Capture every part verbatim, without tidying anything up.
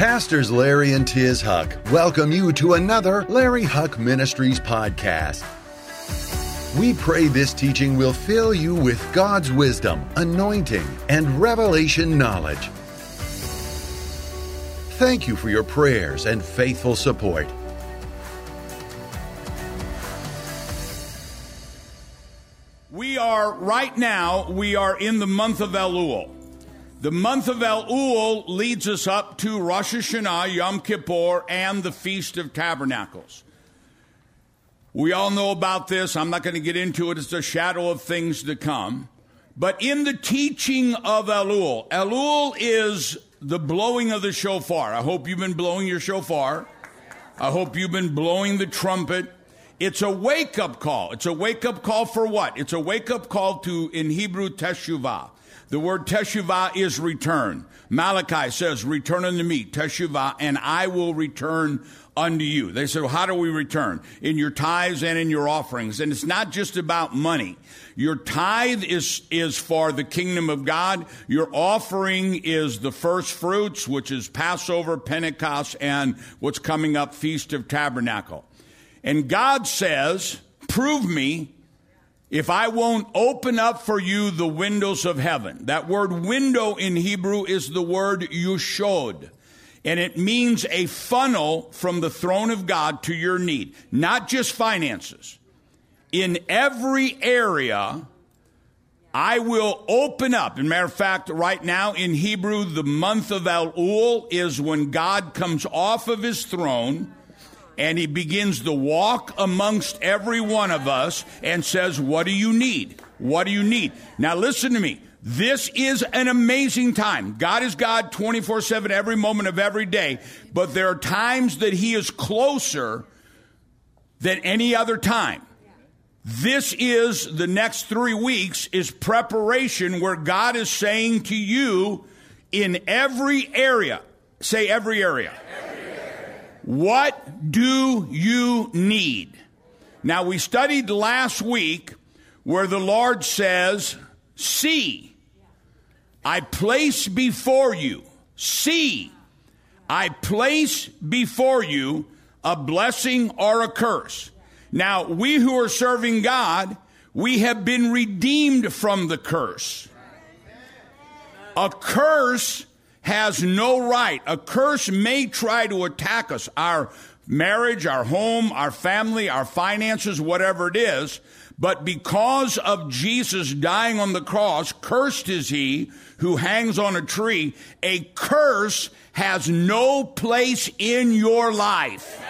Pastors Larry and Tiz Huck welcome you to another Larry Huck Ministries podcast. We pray this teaching will fill you with God's wisdom, anointing, and revelation knowledge. Thank you for your prayers and faithful support. We are, right now, we are in the month of Elul. The month of Elul leads us up to Rosh Hashanah, Yom Kippur, and the Feast of Tabernacles. We all know about this. I'm not going to get into it. It's a shadow of things to come. But in the teaching of Elul, Elul is the blowing of the shofar. I hope you've been blowing your shofar. I hope you've been blowing the trumpet. It's a wake-up call. It's a wake-up call for what? It's a wake-up call to, in Hebrew, teshuvah. The word teshuvah is return. Malachi says, return unto me, teshuvah, and I will return unto you. They said, well, how do we return? In your tithes and in your offerings. And it's not just about money. Your tithe is, is for the kingdom of God. Your offering is the first fruits, which is Passover, Pentecost, and what's coming up, Feast of Tabernacle. And God says, prove me, if I won't open up for you the windows of heaven. That word window in Hebrew is the word yushod, and it means a funnel from the throne of God to your need, not just finances. In every area, I will open up. As a matter of fact, right now in Hebrew, the month of Elul is when God comes off of his throne and he begins the walk amongst every one of us and says, what do you need? What do you need? Now listen to me. This is an amazing time. God is God twenty-four seven, every moment of every day. But there are times that he is closer than any other time. This is, the next three weeks is preparation where God is saying to you in every area, say every area. Every What do you need? Now, we studied last week where the Lord says, see, I place before you, see, I place before you a blessing or a curse. Now, we who are serving God, we have been redeemed from the curse. A curse has no right. A curse may try to attack us, our marriage, our home, our family, our finances, whatever it is. But because of Jesus dying on the cross, cursed is he who hangs on a tree. A curse has no place in your life.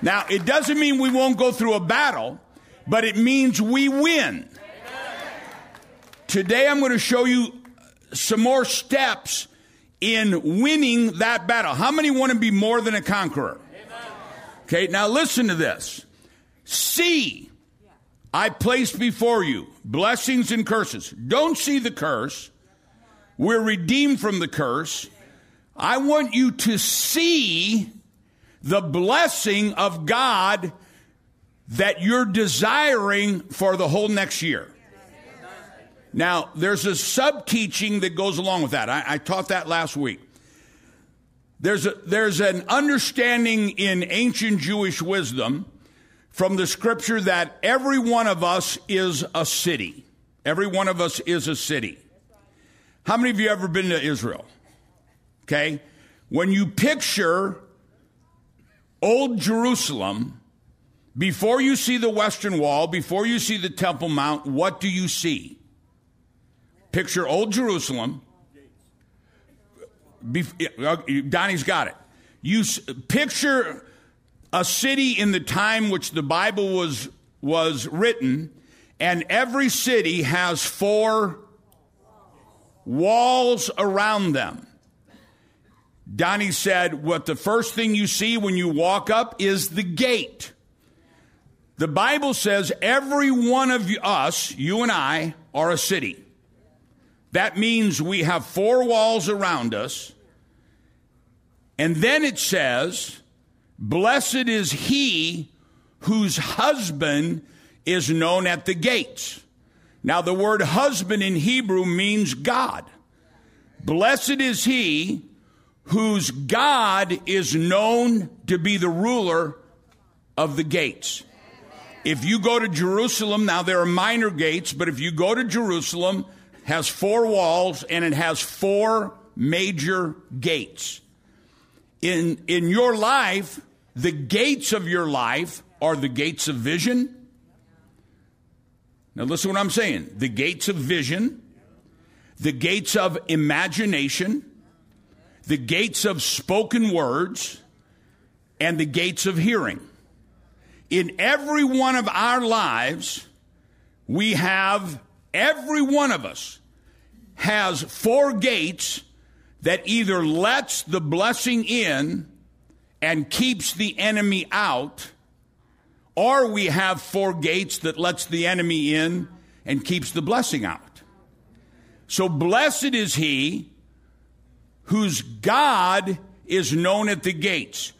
Now, it doesn't mean we won't go through a battle, but it means we win. Today, I'm going to show you some more steps in winning that battle. How many want to be more than a conqueror? Amen. Okay, now listen to this. See, I place before you blessings and curses. Don't see the curse. We're redeemed from the curse. I want you to see the blessing of God that you're desiring for the whole next year. Now, there's a sub-teaching that goes along with that. I, I taught that last week. There's a, there's an understanding in ancient Jewish wisdom from the scripture that every one of us is a city. Every one of us is a city. How many of you have ever been to Israel? Okay? When you picture old Jerusalem, before you see the Western Wall, before you see the Temple Mount, what do you see? Picture old Jerusalem. Donnie's got it. You picture a city in the time which the Bible was was written, and every city has four walls around them. Donnie said, what the first thing you see when you walk up is the gate. The Bible says every one of us, you and I, are a city. That means we have four walls around us. And then it says, blessed is he whose husband is known at the gates. Now, the word husband in Hebrew means God. Blessed is he whose God is known to be the ruler of the gates. If you go to Jerusalem, now there are minor gates, but if you go to Jerusalem, it has four walls and it has four major gates. In, in your life, the gates of your life are the gates of vision. Now listen to what I'm saying. The gates of vision, the gates of imagination, the gates of spoken words, and the gates of hearing. In every one of our lives, we have, every one of us has four gates that either lets the blessing in and keeps the enemy out, or we have four gates that lets the enemy in and keeps the blessing out. So blessed is he whose God is known at the gates.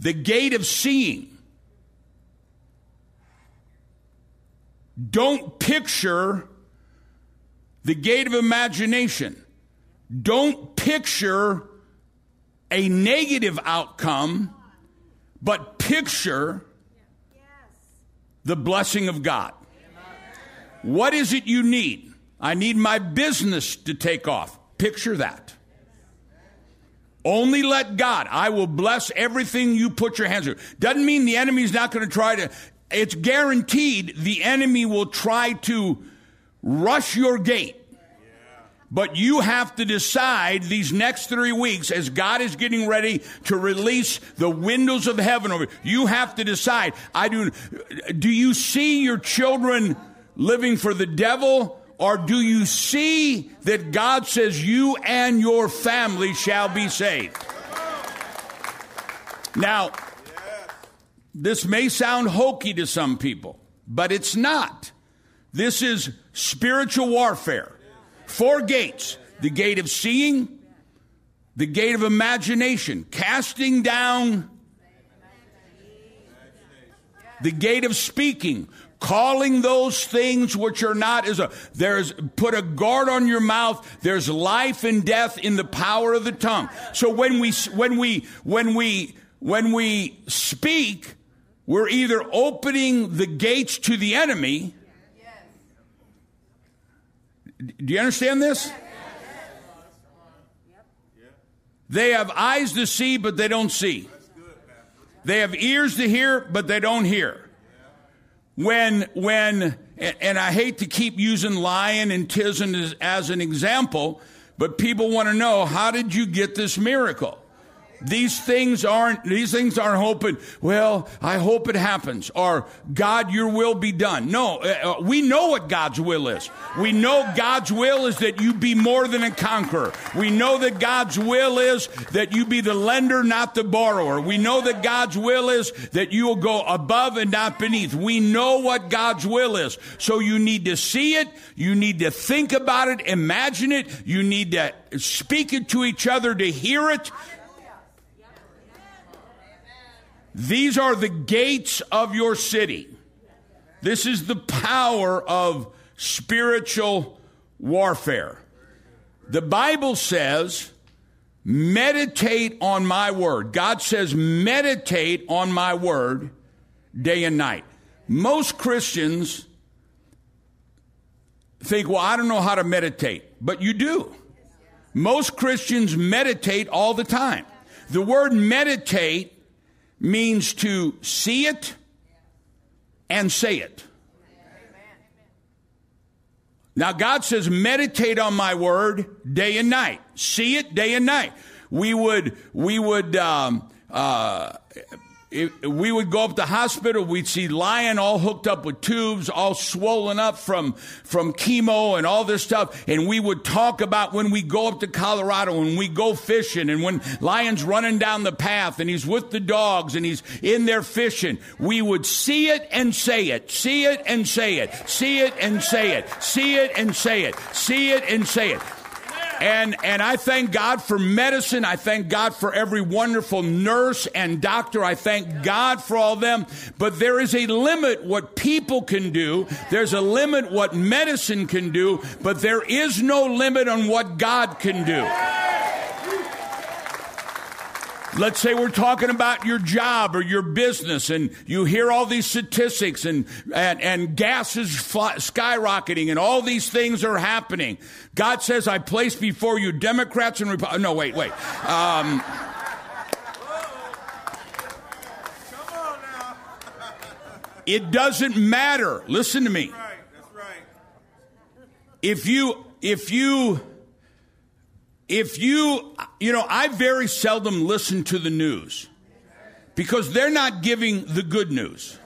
The gate of seeing. Don't picture the gate of imagination. Don't picture a negative outcome, but picture the blessing of God. What is it you need? I need my business to take off. Picture that. Only let God. I will bless everything you put your hands to. Doesn't mean the enemy's not going to try to. It's guaranteed the enemy will try to rush your gate. But you have to decide these next three weeks as God is getting ready to release the windows of heaven over you. You have to decide. I do. Do you see your children living for the devil? Or do you see that God says you and your family shall be saved? Now, this may sound hokey to some people, but it's not. This is spiritual warfare. Four gates: the gate of seeing, the gate of imagination, casting down, the gate of speaking, calling those things which are not as a, there's, put a guard on your mouth. There's life and death in the power of the tongue. So when we, when we, when we, when we speak, we're either opening the gates to the enemy. Do you understand this? Yes. They have eyes to see, but they don't see. They have ears to hear, but they don't hear. When, when, and I hate to keep using Lion and Tiz as, as an example, but people want to know, how did you get this miracle? These things aren't, these things aren't hoping, well, I hope it happens, or God, your will be done. No, uh, we know what God's will is. We know God's will is that you be more than a conqueror. We know that God's will is that you be the lender, not the borrower. We know that God's will is that you will go above and not beneath. We know what God's will is. So you need to see it. You need to think about it, imagine it. You need to speak it to each other to hear it. These are the gates of your city. This is the power of spiritual warfare. The Bible says, meditate on my word. God says, meditate on my word day and night. Most Christians think, well, I don't know how to meditate. But you do. Most Christians meditate all the time. The word meditate means to see it and say it. Now, God says, meditate on my word day and night. See it day and night. We would, we would, um, uh, it, we would go up to the hospital. We'd see Lion all hooked up with tubes, all swollen up from, from chemo and all this stuff. And we would talk about when we go up to Colorado and we go fishing and when Lion's running down the path and he's with the dogs and he's in there fishing, we would see it and say it, see it and say it, see it and say it, see it and say it, see it and say it. And and I thank God for medicine. I thank God for every wonderful nurse and doctor. I thank God for all them. But there is a limit what people can do. There's a limit what medicine can do. But there is no limit on what God can do. Let's say we're talking about your job or your business, and you hear all these statistics, and, and, and gas is fly, skyrocketing, and all these things are happening. God says, I place before you Democrats and Republicans. No, wait, wait. Um, it doesn't matter. Listen to me. That's right. That's right. If you, if you... If you, you know, I very seldom listen to the news because they're not giving the good news.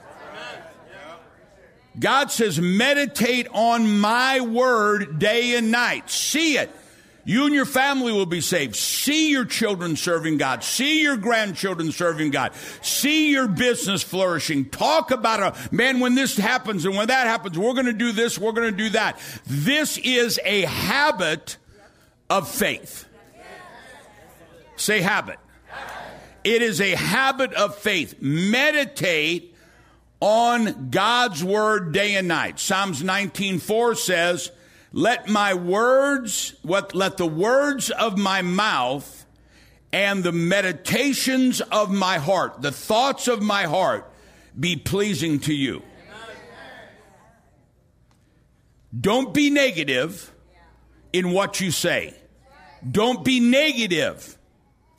God says, meditate on my word day and night. See it. You and your family will be saved. See your children serving God. See your grandchildren serving God. See your business flourishing. Talk about, a man, when this happens and when that happens, we're going to do this, we're going to do that. This is a habit of faith. Say habit. It is a habit of faith. Meditate on God's word day and night. Psalms nineteen four says, let my words, what, let the words of my mouth and the meditations of my heart, the thoughts of my heart, be pleasing to you. Don't be negative in what you say. Don't be negative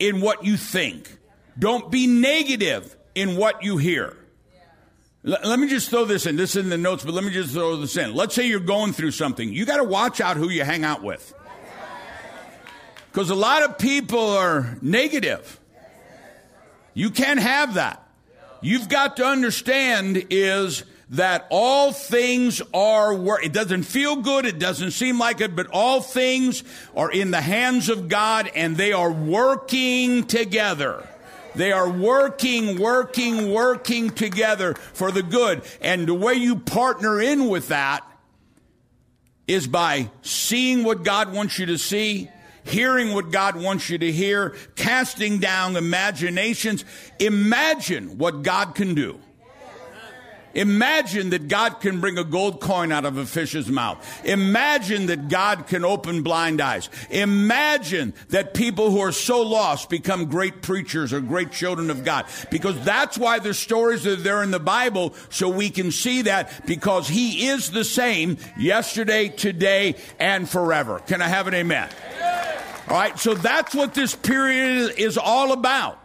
in what you think. Don't be negative in what you hear. L- let me just throw this in. This is in the notes, but let me just throw this in. Let's say you're going through something. You got to watch out who you hang out with, because a lot of people are negative. You can't have that. You've got to understand is that all things are, wor- it doesn't feel good, it doesn't seem like it, but all things are in the hands of God, and they are working together. They are working, working, working together for the good. And the way you partner in with that is by seeing what God wants you to see, hearing what God wants you to hear, casting down imaginations. Imagine what God can do. Imagine that God can bring a gold coin out of a fish's mouth. Imagine that God can open blind eyes. Imagine that people who are so lost become great preachers or great children of God. Because that's why the stories are there in the Bible, so we can see that, because He is the same yesterday, today, and forever. Can I have an amen? All right, so that's what this period is all about.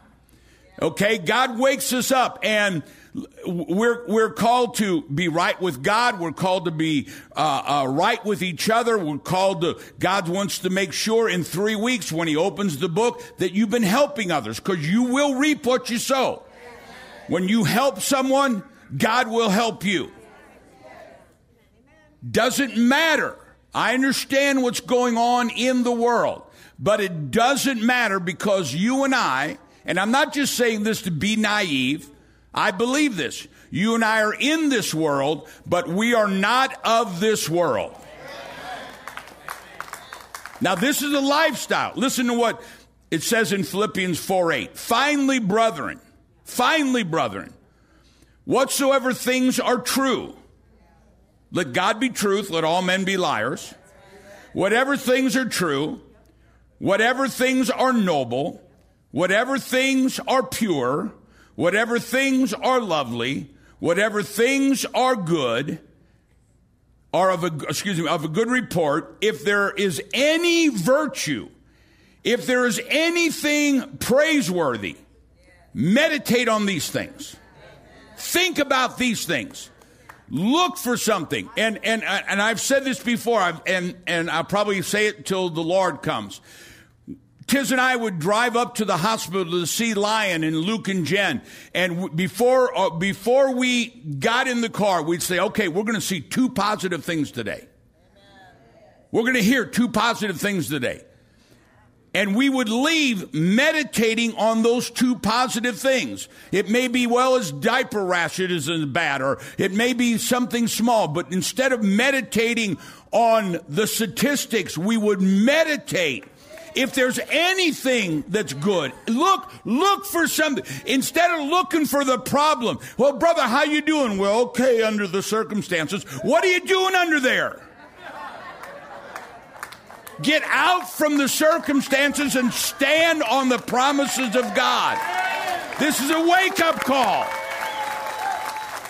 Okay, God wakes us up, and We're we're called to be right with God. We're called to be uh, uh, right with each other. We're called to. God wants to make sure in three weeks when He opens the book that you've been helping others, because you will reap what you sow. When you help someone, God will help you. Doesn't matter. I understand what's going on in the world, but it doesn't matter, because you and I, and I'm not just saying this to be naive, I believe this. You and I are in this world, but we are not of this world. Now, this is a lifestyle. Listen to what it says in Philippians four eight. Finally, brethren, finally, brethren, whatsoever things are true, let God be truth, let all men be liars. Whatever things are true, whatever things are noble, whatever things are pure, whatever things are lovely, whatever things are good, are of a, excuse me, of a good report, if there is any virtue, if there is anything praiseworthy, meditate on these things. Think about these things. Look for something. And and and I've said this before, I've, and, and I'll probably say it till the Lord comes. Tiz and I would drive up to the hospital to see Lion and Luke and Jen. And before uh, before we got in the car, we'd say, okay, we're going to see two positive things today. We're going to hear two positive things today. And we would leave meditating on those two positive things. It may be, well, as diaper rash it isn't bad, or it may be something small. But instead of meditating on the statistics, we would meditate. If there's anything that's good, look, look for something. Instead of looking for the problem. Well, brother, how you doing? Well, okay, under the circumstances. What are you doing under there? Get out from the circumstances and stand on the promises of God. This is a wake-up call.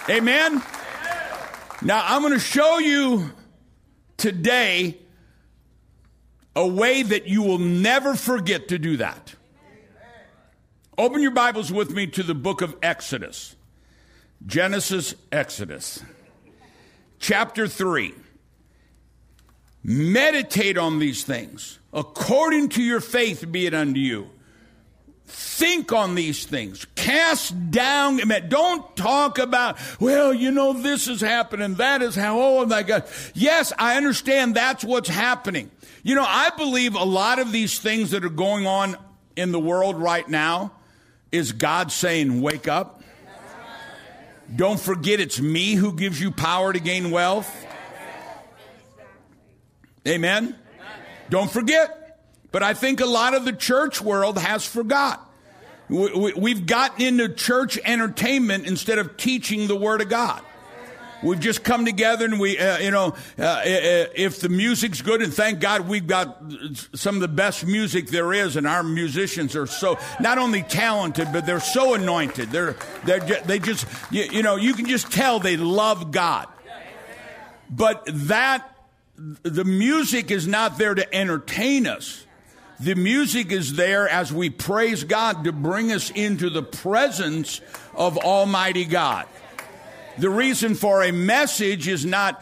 Amen? Now, I'm going to show you today a way that you will never forget to do that. Open your Bibles with me to the book of Exodus. Genesis, Exodus. Chapter three. Meditate on these things. According to your faith be it unto you. Think on these things. Cast down. Don't talk about, well, you know, this is happening. That is how, oh my God. Yes, I understand that's what's happening. You know, I believe a lot of these things that are going on in the world right now is God saying, wake up. Don't forget it's me who gives you power to gain wealth. Amen? Amen. Don't forget. But I think a lot of the church world has forgot. We, we, we've gotten into church entertainment instead of teaching the Word of God. We've just come together and we, uh, you know, uh, if the music's good, and thank God we've got some of the best music there is, and our musicians are so not only talented, but they're so anointed. They're, they're, they just, you, you know, you can just tell they love God. But that, the music is not there to entertain us. The music is there as we praise God to bring us into the presence of Almighty God. The reason for a message is not,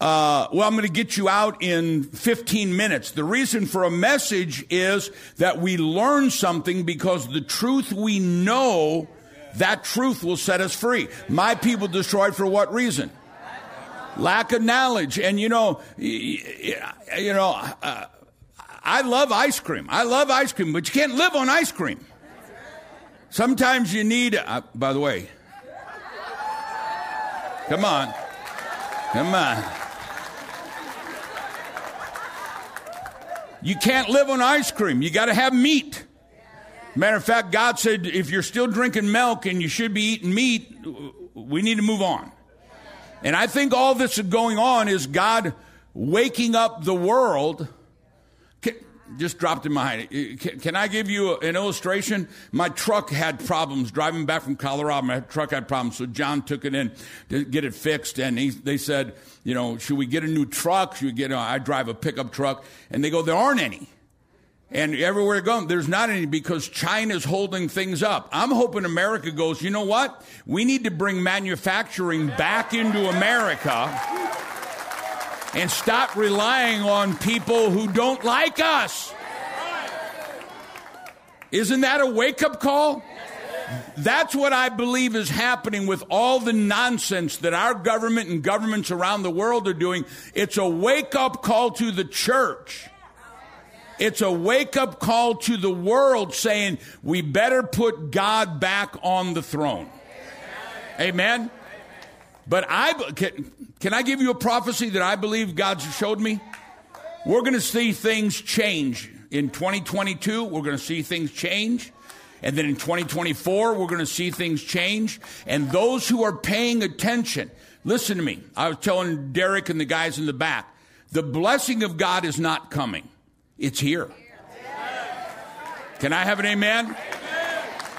uh, well, I'm going to get you out in fifteen minutes. The reason for a message is that we learn something, because the truth we know, that truth will set us free. My people destroyed for what reason? Lack of knowledge. And you know, you know, uh, I love ice cream. I love ice cream, but you can't live on ice cream. Sometimes you need, uh, by the way, come on, come on. You can't live on ice cream. You got to have meat. Matter of fact, God said, if you're still drinking milk and you should be eating meat, we need to move on. And I think all this is going on is God waking up the world. Can, just dropped in my head. Can, can I give you an illustration? My truck had problems. Driving back from Colorado, my truck had problems. So John took it in to get it fixed. And he, they said, you know, should we get a new truck? Should we get a, I drive a pickup truck. And they go, there aren't any. And everywhere they go, there's not any, because China's holding things up. I'm hoping America goes, you know what? We need to bring manufacturing back into America and stop relying on people who don't like us. Isn't that a wake-up call? That's what I believe is happening with all the nonsense that our government and governments around the world are doing. It's a wake-up call to the church. It's a wake-up call to the world saying we better put God back on the throne. Amen? Amen. But I can, can I give you a prophecy that I believe God showed me? We're going to see things change. In twenty twenty-two, we're going to see things change. And then in twenty twenty-four, we're going to see things change. And those who are paying attention, listen to me. I was telling Derek and the guys in the back, the blessing of God is not coming. It's here. Can I have an amen? Amen?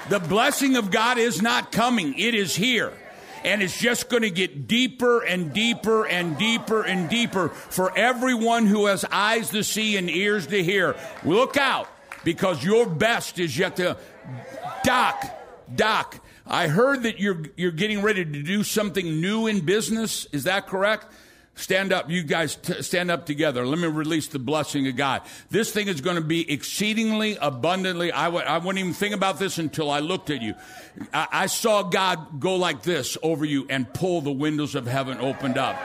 The blessing of God is not coming. It is here. And it's just going to get deeper and deeper and deeper and deeper for everyone who has eyes to see and ears to hear. Look out, because your best is yet to... Doc, Doc, I heard that you're you're getting ready to do something new in business. Is that correct? Stand up, you guys, t- stand up together. Let me release the blessing of God. This thing is going to be exceedingly abundantly. I, w- I wouldn't even think about this until I looked at you. I-, I saw God go like this over you and pull the windows of heaven opened up.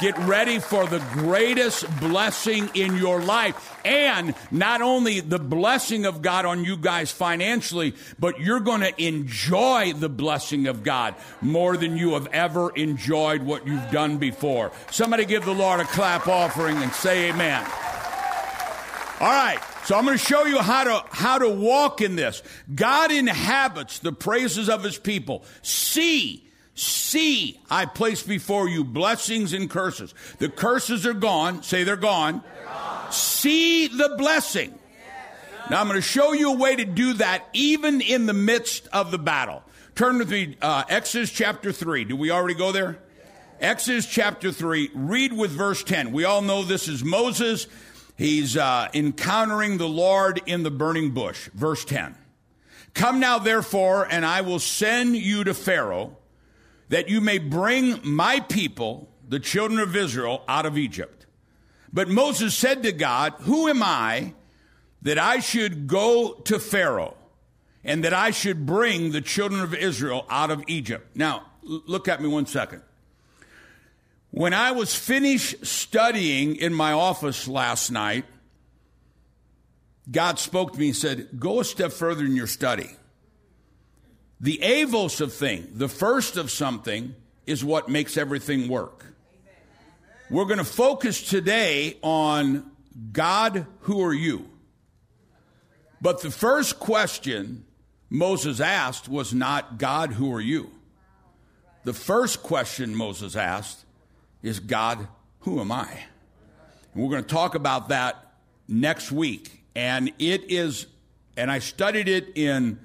Get ready for the greatest blessing in your life. And not only the blessing of God on you guys financially, but you're going to enjoy the blessing of God more than you have ever enjoyed what you've done before. Somebody give the Lord a clap offering and say amen. All right. So I'm going to show you how to, how to walk in this. God inhabits the praises of his people. See See, I place before you blessings and curses. The curses are gone. Say they're gone. They're gone. See the blessing. Yes. Now I'm going to show you a way to do that even in the midst of the battle. Turn with me, uh, Exodus chapter three. Do we already go there? Yes. Exodus chapter three. Read with verse ten. We all know this is Moses. He's uh, encountering the Lord in the burning bush. Verse ten. Come now, therefore, and I will send you to Pharaoh, that you may bring my people, the children of Israel, out of Egypt. But Moses said to God, who am I that I should go to Pharaoh and that I should bring the children of Israel out of Egypt? Now, look at me one second. When I was finished studying in my office last night, God spoke to me and said, go a step further in your study. The avos of thing, the first of something, is what makes everything work. We're going to focus today on God, who are you? But the first question Moses asked was not God, who are you? The first question Moses asked is God, who am I? And we're going to talk about that next week. And it is, and I studied it in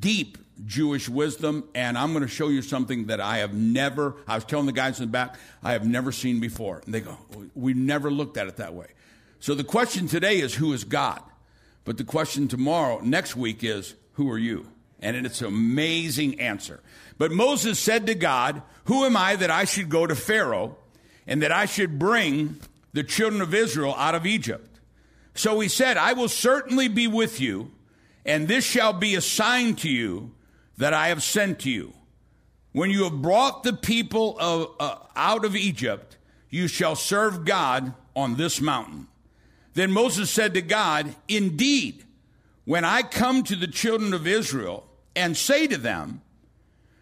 deep Jewish wisdom, and I'm going to show you something that I have never, I was telling the guys in the back, I have never seen before. And they go, we've never looked at it that way. So the question today is, who is God? But the question tomorrow, next week, is, who are you? And it's an amazing answer. But Moses said to God, who am I that I should go to Pharaoh and that I should bring the children of Israel out of Egypt? So he said, I will certainly be with you, and this shall be a sign to you that I have sent to you. When you have brought the people of, uh, out of Egypt, you shall serve God on this mountain. Then Moses said to God, indeed, when I come to the children of Israel and say to them,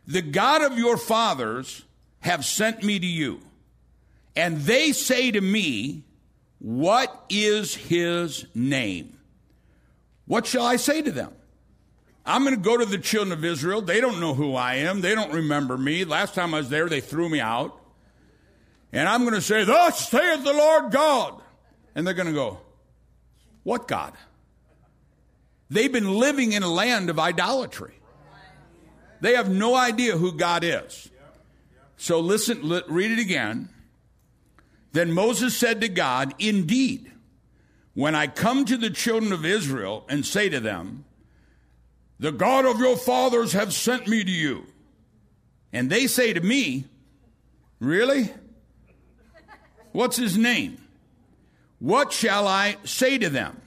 the God of your fathers have sent me to you, and they say to me, what is his name? What shall I say to them? I'm going to go to the children of Israel. They don't know who I am. They don't remember me. Last time I was there, they threw me out. And I'm going to say, thus saith the Lord God. And they're going to go, what God? They've been living in a land of idolatry. They have no idea who God is. So listen, read it again. Then Moses said to God, indeed, when I come to the children of Israel and say to them, the God of your fathers have sent me to you. And they say to me, really? What's his name? What shall I say to them?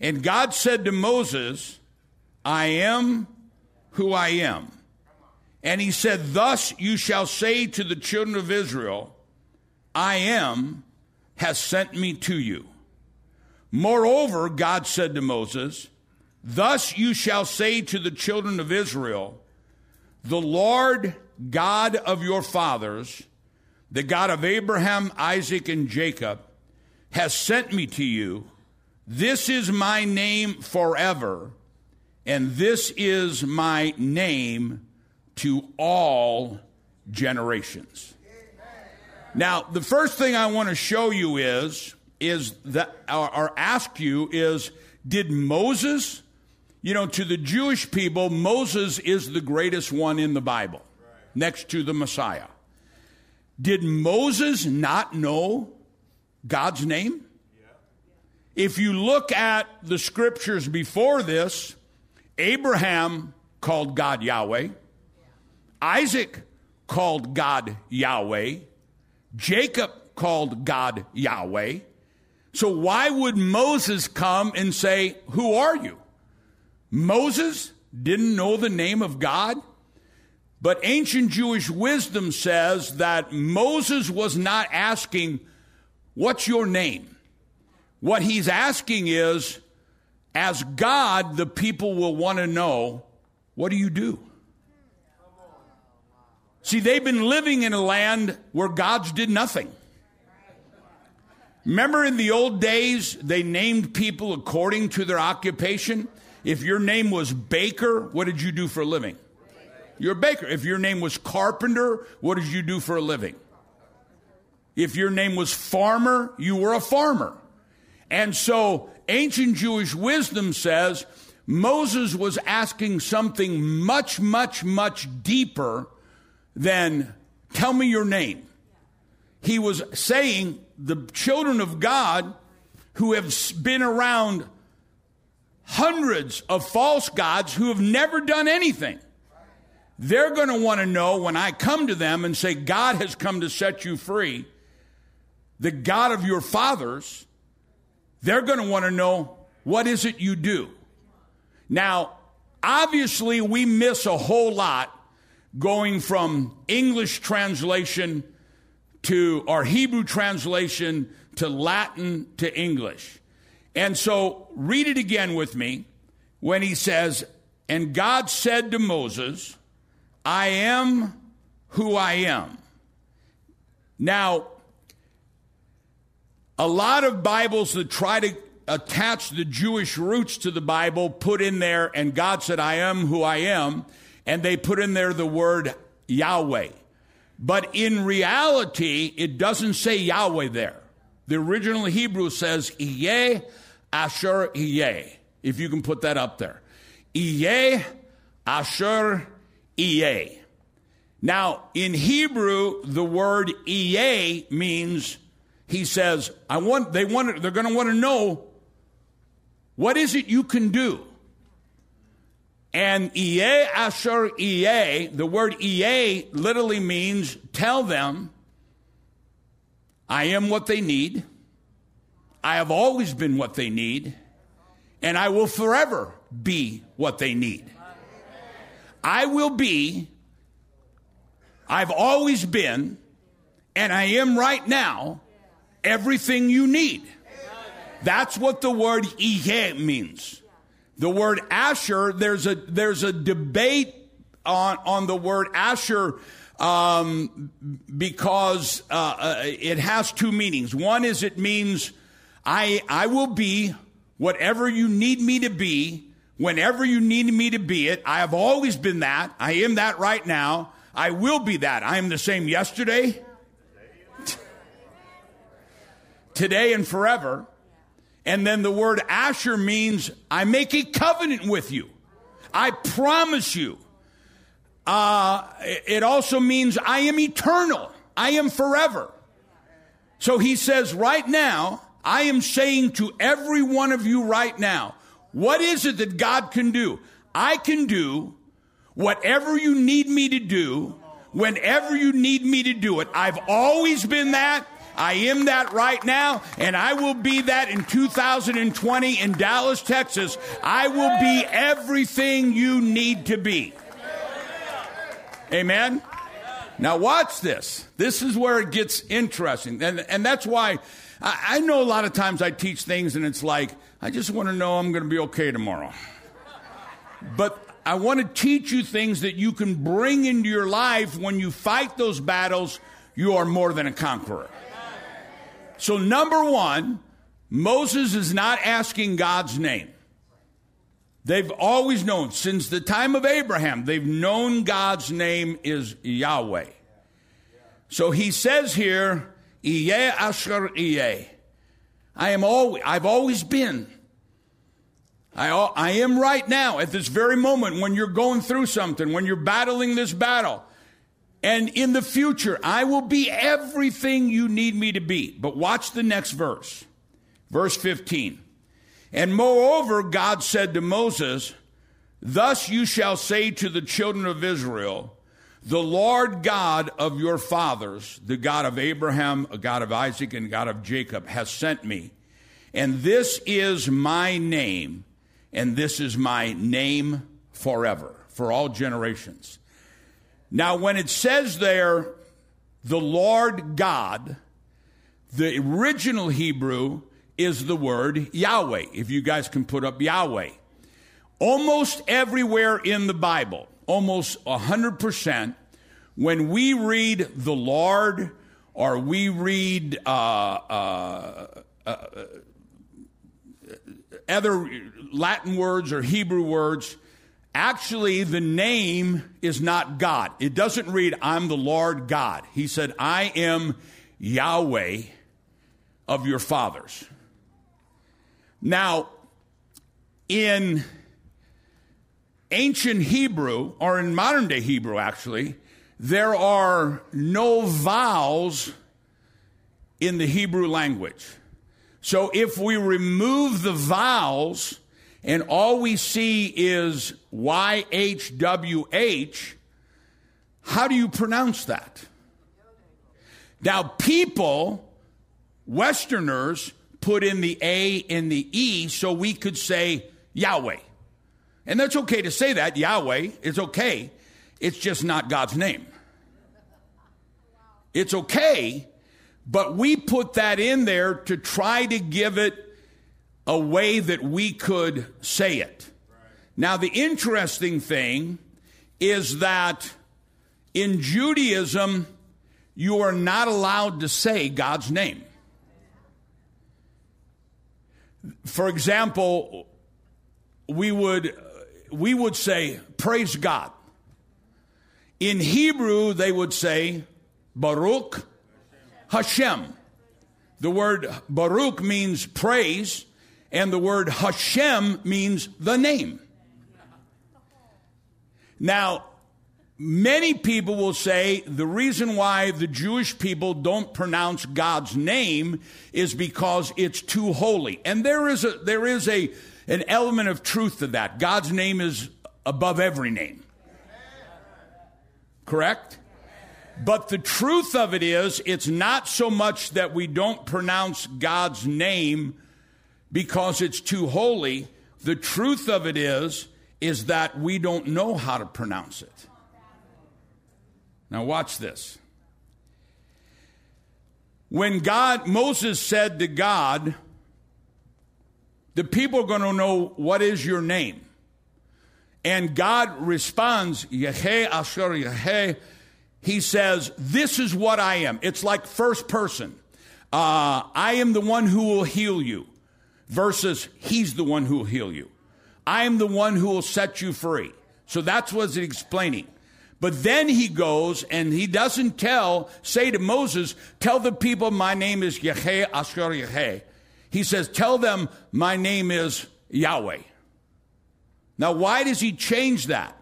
And God said to Moses, I am who I am. And he said, thus you shall say to the children of Israel, I am has sent me to you. Moreover, God said to Moses, thus you shall say to the children of Israel, the Lord God of your fathers, the God of Abraham, Isaac, and Jacob, has sent me to you. This is my name forever, and this is my name to all generations. Now, the first thing I want to show you is, is that, or, or ask you is, did Moses... You know, to the Jewish people, Moses is the greatest one in the Bible, right, next to the Messiah. Did Moses not know God's name? Yeah. If you look at the scriptures before this, Abraham called God Yahweh. Yeah. Isaac called God Yahweh. Jacob called God Yahweh. So why would Moses come and say, who are you? Moses didn't know the name of God, but ancient Jewish wisdom says that Moses was not asking, what's your name? What he's asking is, as God, the people will want to know, what do you do? See, they've been living in a land where gods did nothing. Remember in the old days, they named people according to their occupation? If your name was Baker, what did you do for a living? You're a baker. If your name was carpenter, what did you do for a living? If your name was farmer, you were a farmer. And so ancient Jewish wisdom says Moses was asking something much, much, much deeper than tell me your name. He was saying the children of God who have been around hundreds of false gods who have never done anything, they're going to want to know when I come to them and say, God has come to set you free, the God of your fathers, they're going to want to know, what is it you do? Now, obviously, we miss a whole lot going from English translation to our Hebrew translation to Latin to English. And so read it again with me when he says, and God said to Moses, I am who I am. Now, a lot of Bibles that try to attach the Jewish roots to the Bible put in there, and God said, I am who I am, and they put in there the word Yahweh. But in reality, it doesn't say Yahweh there. The original Hebrew says Iyeh Asher Ehyeh, if you can put that up there. Iyeh Asher Ehyeh. Now, in Hebrew, the word Iyeh means, he says, I want, they want, they're going to want to know, what is it you can do? And Iyeh Asher Ehyeh, the word Iyeh literally means tell them, I am what they need. I have always been what they need. And I will forever be what they need. I will be, I've always been, and I am right now, everything you need. That's what the word Iyeh means. The word Asher, there's a there's a debate on, on the word Asher, Um, because uh, uh, it has two meanings. One is it means I I will be whatever you need me to be, whenever you need me to be it. I have always been that. I am that right now. I will be that. I am the same yesterday, today, and forever. And then the word Asher means I make a covenant with you. I promise you. Uh, it also means I am eternal. I am forever. So he says right now, I am saying to every one of you right now, what is it that God can do? I can do whatever you need me to do, whenever you need me to do it. I've always been that. I am that right now, and I will be that in two thousand twenty in Dallas, Texas. I will be everything you need to be. Amen? Now watch this. This is where it gets interesting. And and that's why I, I know a lot of times I teach things and it's like, I just want to know I'm going to be okay tomorrow. But I want to teach you things that you can bring into your life. When you fight those battles, you are more than a conqueror. So number one, Moses is not asking God's name. They've always known, since the time of Abraham, they've known God's name is Yahweh. So he says here, Iyeh Asher Ehyeh. I am always, I've always been. I, I am right now at this very moment when you're going through something, when you're battling this battle. And in the future, I will be everything you need me to be. But watch the next verse, verse fifteen. And moreover, God said to Moses, thus you shall say to the children of Israel, the Lord God of your fathers, the God of Abraham, the God of Isaac, and God of Jacob, has sent me. And this is my name, and this is my name forever, for all generations. Now, when it says there, the Lord God, the original Hebrew is the word Yahweh, if you guys can put up Yahweh. Almost everywhere in the Bible, almost one hundred percent, when we read the Lord or we read uh, uh, uh, other Latin words or Hebrew words, Actually, the name is not God. It doesn't read, I'm the Lord God. He said, I am Yahweh of your fathers. Now, in ancient Hebrew, or in modern day Hebrew actually, there are no vowels in the Hebrew language. So if we remove the vowels, and all we see is Y H W H, how do you pronounce that? Now, people, Westerners, put in the A and the E so we could say Yahweh. And that's okay to say that, Yahweh, it's okay. It's just not God's name. It's okay, but we put that in there to try to give it a way that we could say it. Right. Now, the interesting thing is that in Judaism, you are not allowed to say God's name. For example, we would we would say, praise God. In Hebrew, they would say, Baruch Hashem. The word Baruch means praise, and the word Hashem means the name. Now, many people will say the reason why the Jewish people don't pronounce God's name is because it's too holy. And there is a there is a an element of truth to that. God's name is above every name. Correct? But the truth of it is, it's not so much that we don't pronounce God's name because it's too holy. The truth of it is, is that we don't know how to pronounce it. Now watch this. When God, Moses said to God, the people are going to know what is your name. And God responds, Ehyeh Asher Ehyeh. He says, this is what I am. It's like first person. Uh, I am the one who will heal you. Versus, he's the one who will heal you. I am the one who will set you free. So that's what it's explaining. But then he goes and he doesn't tell, say to Moses, tell the people my name is Ehyeh Asher Ehyeh. He says, tell them my name is Yahweh. Now, why does he change that?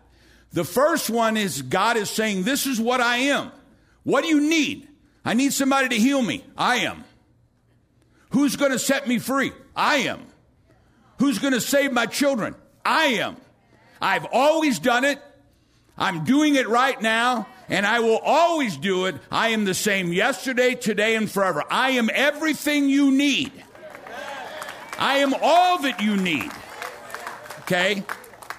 The first one is God is saying, this is what I am. What do you need? I need somebody to heal me. I am. Who's going to set me free? I am. Who's going to save my children? I am. I've always done it. I'm doing it right now, and I will always do it. I am the same yesterday, today, and forever. I am everything you need. I am all that you need. Okay?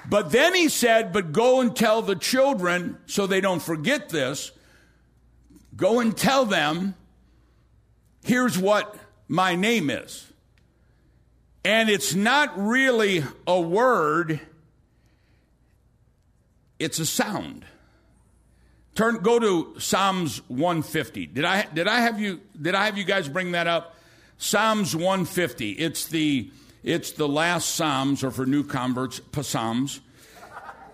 But then he said, but go and tell the children, so they don't forget this, go and tell them, here's what my name is. And it's not really a word, it's a sound. Turn, go to Psalms one fifty. Did I did I have you did I have you guys bring that up? Psalms one fifty. It's the it's the last Psalms, or for new converts, Psalms.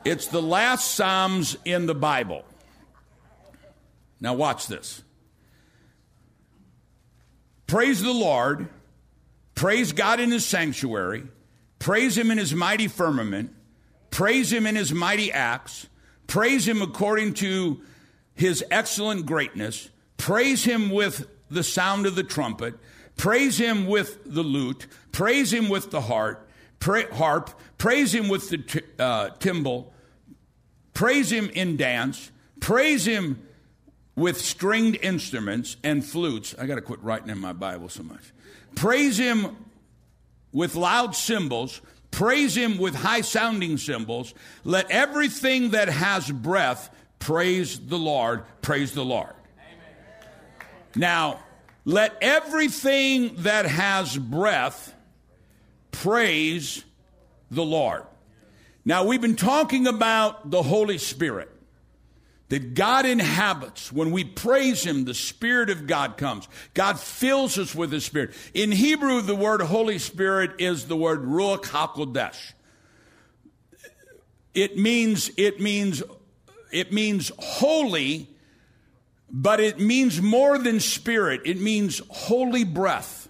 It's the last Psalms in the Bible. Now watch this. Praise the Lord. Praise God in his sanctuary. Praise him in his mighty firmament. Praise him in his mighty acts. Praise him according to his excellent greatness. Praise him with the sound of the trumpet. Praise him with the lute. Praise him with the harp. harp. Praise him with the t- uh, timbrel. Praise him in dance. Praise him with stringed instruments and flutes. I got to quit writing in my Bible so much. Praise him with loud cymbals. Praise him with high-sounding cymbals. Let everything that has breath praise the Lord. Praise the Lord. Amen. Now, let everything that has breath praise the Lord. Now, we've been talking about the Holy Spirit, that God inhabits. When we praise him, the Spirit of God comes. God fills us with his Spirit. In Hebrew, the word Holy Spirit is the word ruach hakodesh. It means, it means, it means holy, but it means more than spirit. It means holy breath.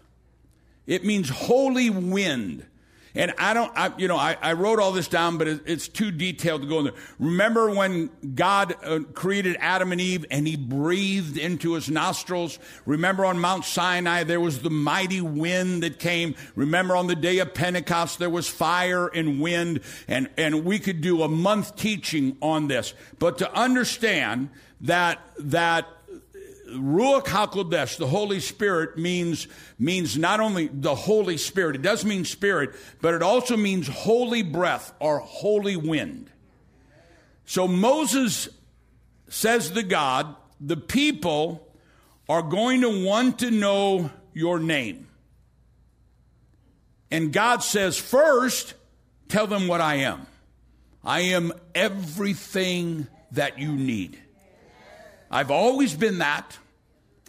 It means holy wind. And I don't, I, you know, I, I wrote all this down, but it, it's too detailed to go in there. Remember when God uh, created Adam and Eve and he breathed into his nostrils? Remember on Mount Sinai, there was the mighty wind that came. Remember on the day of Pentecost, there was fire and wind. And, and we could do a month teaching on this. But to understand that, that, ruach hakodesh, the Holy Spirit, means means not only the Holy Spirit, it does mean spirit, but it also means holy breath or holy wind. So Moses says to God, the people are going to want to know your name. And God says, first, tell them what I am. I am everything that you need. I've always been that.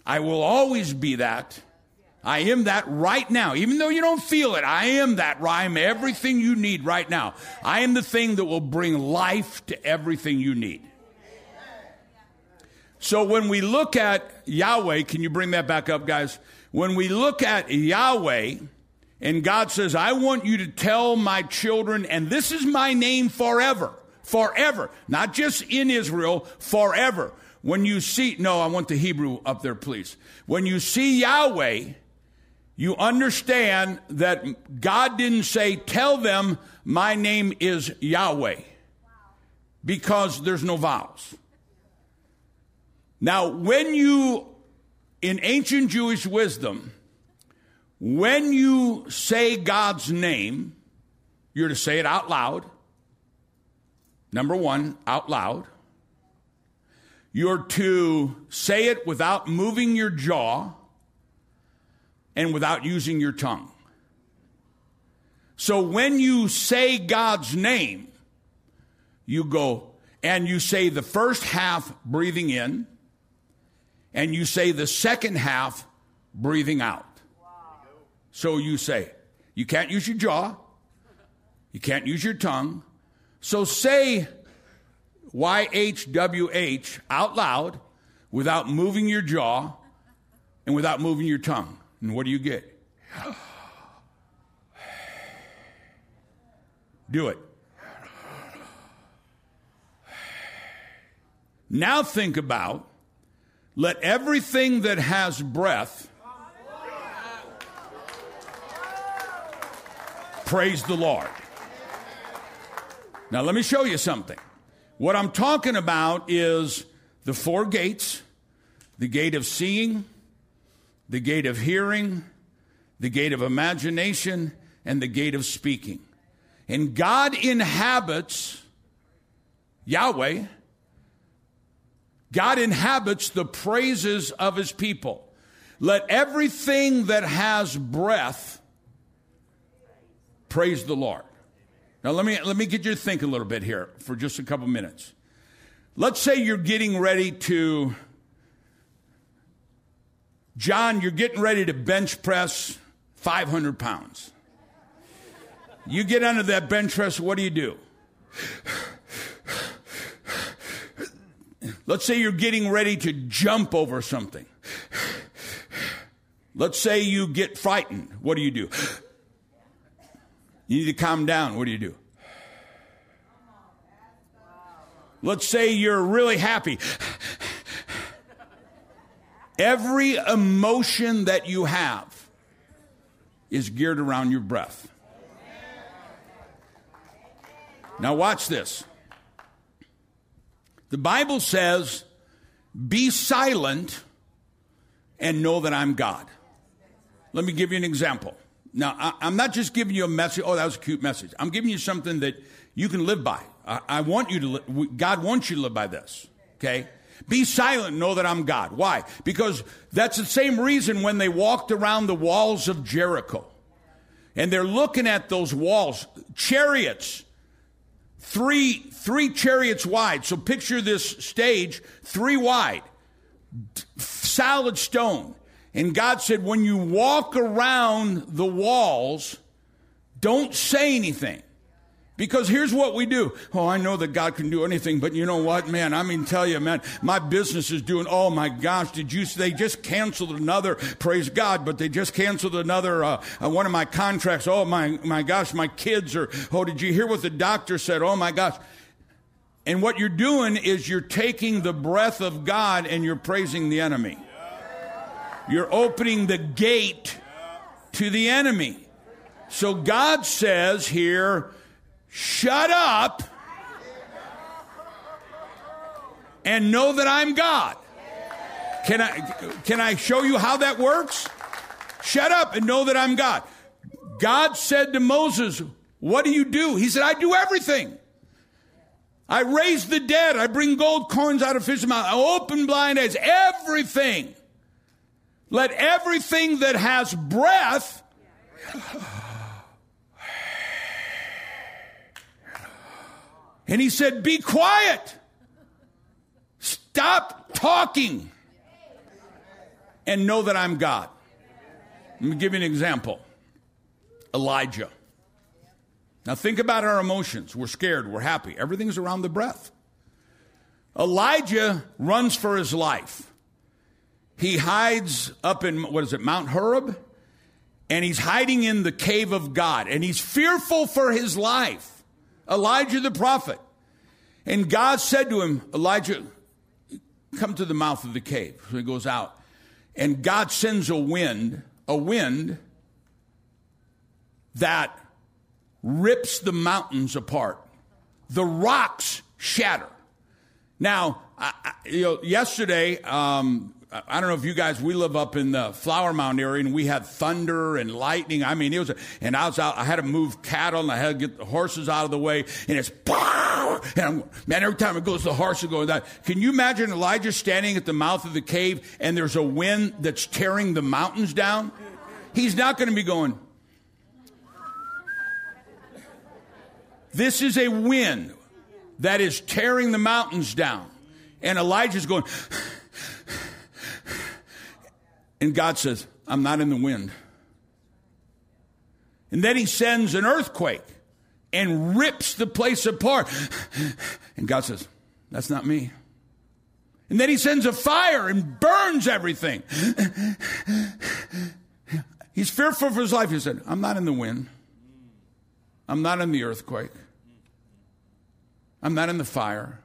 I will always be that. I am that right now. Even though you don't feel it, I am that. I am everything you need right now. I am the thing that will bring life to everything you need. So when we look at Yahweh, can you bring that back up, guys? When we look at Yahweh, and God says, I want you to tell my children, and this is my name forever. Forever. Not just in Israel, forever. When you see, no, I want the Hebrew up there, please. When you see Yahweh, you understand that God didn't say, tell them my name is Yahweh, because there's no vowels. Now, when you, in ancient Jewish wisdom, when you say God's name, you're to say it out loud. Number one, out loud. You're to say it without moving your jaw and without using your tongue. So when you say God's name, you go and you say the first half breathing in, and you say the second half breathing out. Wow. So you say, you can't use your jaw, you can't use your tongue. So say Y H W H out loud without moving your jaw and without moving your tongue. And what do you get? Do it. Now think about, let everything that has breath praise the Lord. Now let me show you something. What I'm talking about is the four gates, the gate of seeing, the gate of hearing, the gate of imagination, and the gate of speaking. And God inhabits, Yahweh, God inhabits the praises of his people. Let everything that has breath praise the Lord. Now, let me let me get you to think a little bit here for just a couple minutes. Let's say you're getting ready to, John, you're getting ready to bench press five hundred pounds. You get under that bench press, what do you do? Let's say you're getting ready to jump over something. Let's say you get frightened, what do you do? You need to calm down. What do you do? Let's say you're really happy. Every emotion that you have is geared around your breath. Now watch this. The Bible says, be silent and know that I'm God. Let me give you an example. Now, I'm not just giving you a message, oh, that was a cute message. I'm giving you something that you can live by. I want you to live, God wants you to live by this, okay? Be silent, know that I'm God. Why? Because that's the same reason when they walked around the walls of Jericho. And they're looking at those walls, chariots, three, three chariots wide. So picture this stage, three wide, solid stone. And God said, when you walk around the walls, don't say anything. Because here's what we do. Oh, I know that God can do anything, but you know what, man? I mean, tell you, man, my business is doing, oh my gosh, did you, they just canceled another, praise God, but they just canceled another, uh, one of my contracts. Oh my, my gosh, my kids are, oh, did you hear what the doctor said? Oh my gosh. And what you're doing is you're taking the breath of God and you're praising the enemy. You're opening the gate to the enemy. So God says here, shut up and know that I'm God. Can I, can I show you how that works? Shut up and know that I'm God. God said to Moses, what do you do? He said, I do everything. I raise the dead. I bring gold coins out of fish's mouth. I open blind eyes. Everything. Let everything that has breath... And he said, be quiet. Stop talking. And know that I'm God. Let me give you an example. Elijah. Now think about our emotions. We're scared. We're happy. Everything's around the breath. Elijah runs for his life. He hides up in, what is it, Mount Horeb? And he's hiding in the cave of God. And he's fearful for his life. Elijah the prophet. And God said to him, Elijah, come to the mouth of the cave. So he goes out. And God sends a wind, a wind that rips the mountains apart. The rocks shatter. Now, I, I, you know, yesterday, um, I don't know if you guys, we live up in the Flower Mound area, and we had thunder and lightning. I mean, it was, and I was out, I had to move cattle, and I had to get the horses out of the way, and it's, pow! And I'm, man, every time it goes, the horse will go. That. Can you imagine Elijah standing at the mouth of the cave, and there's a wind that's tearing the mountains down? He's not going to be going, this is a wind that is tearing the mountains down. And Elijah's going... And God says, I'm not in the wind. And then he sends an earthquake and rips the place apart. And God says, that's not me. And then he sends a fire and burns everything. He's fearful for his life. He said, I'm not in the wind. I'm not in the earthquake. I'm not in the fire.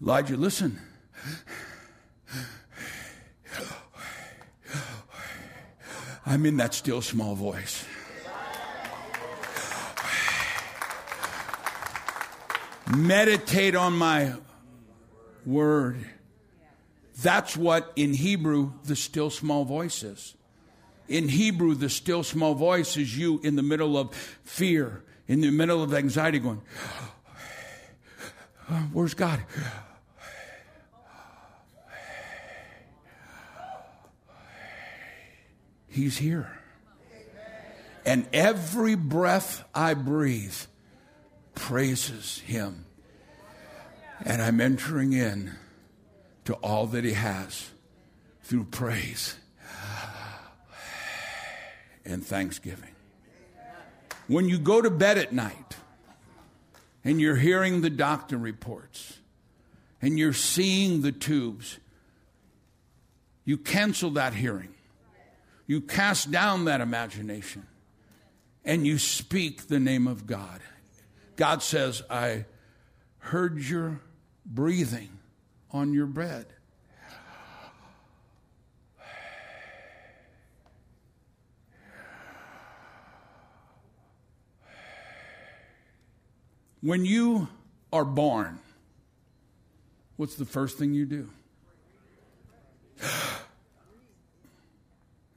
Elijah, listen. I'm in that still small voice. Meditate on my word. That's what in Hebrew the still small voice is. In Hebrew, the still small voice is you in the middle of fear, in the middle of anxiety going, oh, where's God? He's here. And every breath I breathe praises him. And I'm entering in to all that he has through praise and thanksgiving. When you go to bed at night and you're hearing the doctor reports and you're seeing the tubes, you cancel that hearing. You cast down that imagination and you speak the name of God. God says, I heard your breathing on your bed. When you are born, what's the first thing you do?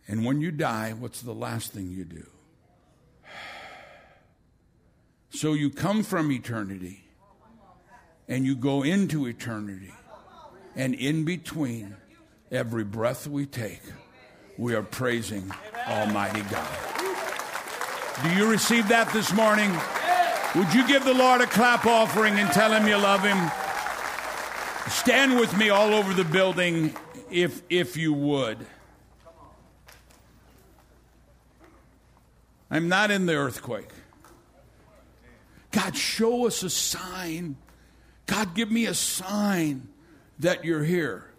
And when you die, what's the last thing you do? So you come from eternity, and you go into eternity. And in between, every breath we take, we are praising Almighty God. Do you receive that this morning? Would you give the Lord a clap offering and tell him you love him? Stand with me all over the building if if you would. I'm not in the earthquake. God, show us a sign. God, give me a sign that you're here.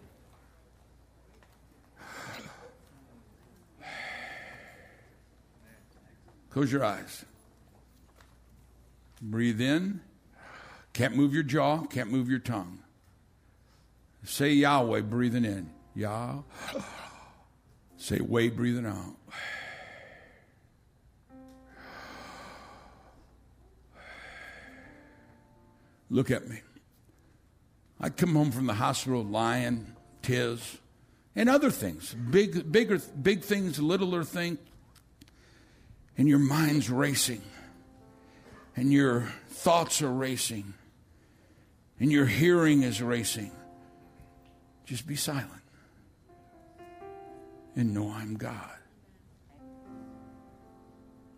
Close your eyes. Breathe in. Can't move your jaw. Can't move your tongue. Say Yahweh, breathing in. Yah. Say way, breathing out. Look at me. I'd come home from the hospital, Lion, Tiz, and other things. Big, bigger, big things, littler things. And your mind's racing. And your thoughts are racing. And your hearing is racing. Just be silent. And know I'm God.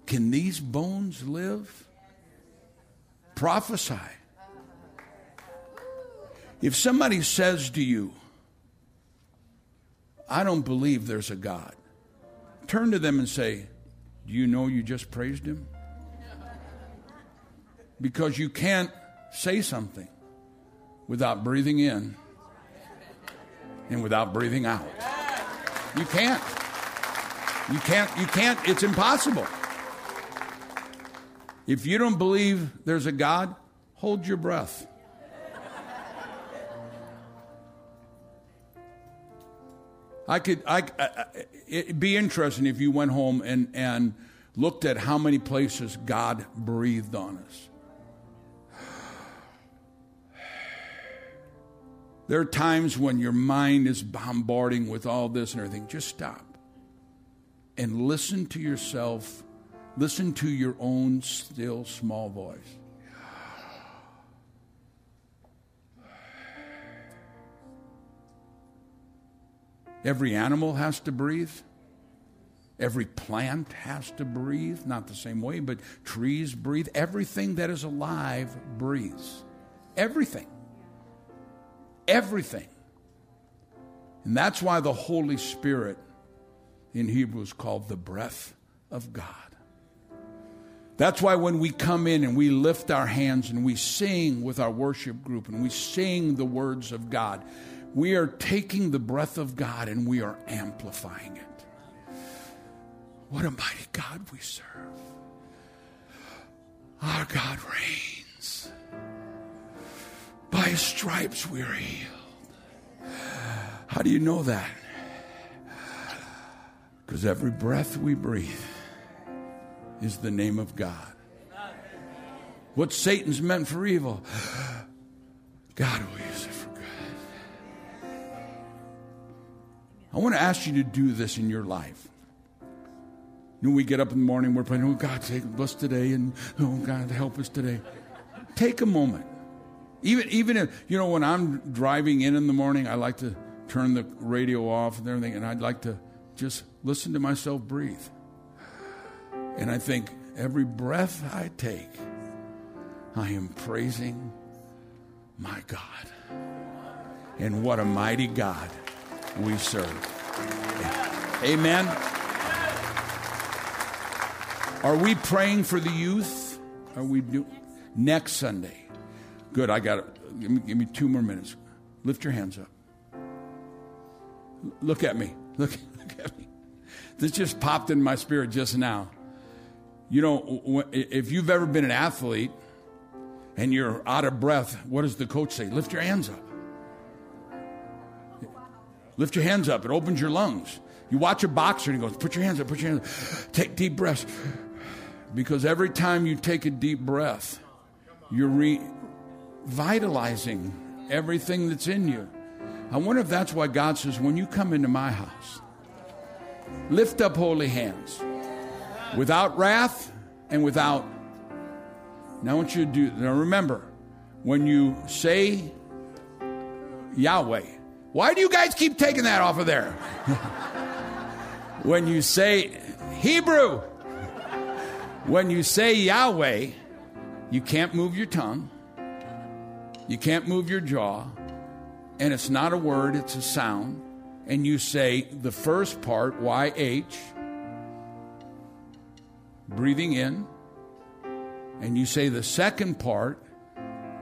Can these bones live? Prophesy. If somebody says to you, I don't believe there's a God, turn to them and say, do you know you just praised him? Because you can't say something without breathing in and without breathing out. You can't. You can't. You can't. It's impossible. If you don't believe there's a God, hold your breath. I could, I, I, it'd be interesting if you went home and, and looked at how many places God breathed on us. There are times when your mind is bombarding with all this and everything. Just stop and listen to yourself. Listen to your own still small voice. Every animal has to breathe. Every plant has to breathe. Not the same way, but trees breathe. Everything that is alive breathes. Everything. Everything. And that's why the Holy Spirit in Hebrew is called the breath of God. That's why when we come in and we lift our hands and we sing with our worship group and we sing the words of God, we are taking the breath of God and we are amplifying it. What a mighty God we serve. Our God reigns. By his stripes we are healed. How do you know that? Because every breath we breathe is the name of God. What Satan's meant for evil, God will use it for good. I want to ask you to do this in your life. When we get up in the morning, we're praying, oh, God, take us today, and oh, God, help us today. Take a moment. Even even if, you know, when I'm driving in in the morning, I like to turn the radio off and everything, and I'd like to just listen to myself breathe. And I think every breath I take, I am praising my God. And what a mighty God we serve. Amen. Are we praying for the youth? Are we do next Sunday? Good. I got it. Give me, give me two more minutes. Lift your hands up. Look at me. Look, look at me. This just popped in my spirit just now. You know, if you've ever been an athlete and you're out of breath, what does the coach say? Lift your hands up. Lift your hands up. It opens your lungs. You watch a boxer and he goes, put your hands up, put your hands up. Take deep breaths. Because every time you take a deep breath, you're revitalizing everything that's in you. I wonder if that's why God says, when you come into my house, lift up holy hands. Without wrath and without. Now I want you to do, now remember, when you say Yahweh, why do you guys keep taking that off of there? When you say Hebrew, when you say Yahweh, you can't move your tongue. You can't move your jaw. And it's not a word, it's a sound. And you say the first part, Y H. breathing in, and you say the second part,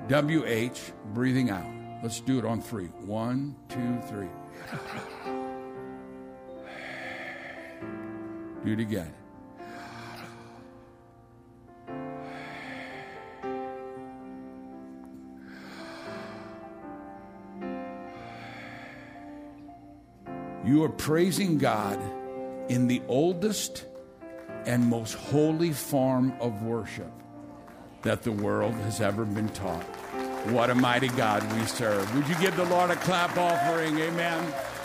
W H, breathing out. Let's do it on three. One, two, three. Do it again. You are praising God in the oldest and most holy form of worship that the world has ever been taught. What a mighty God we serve. Would you give the Lord a clap offering? Amen.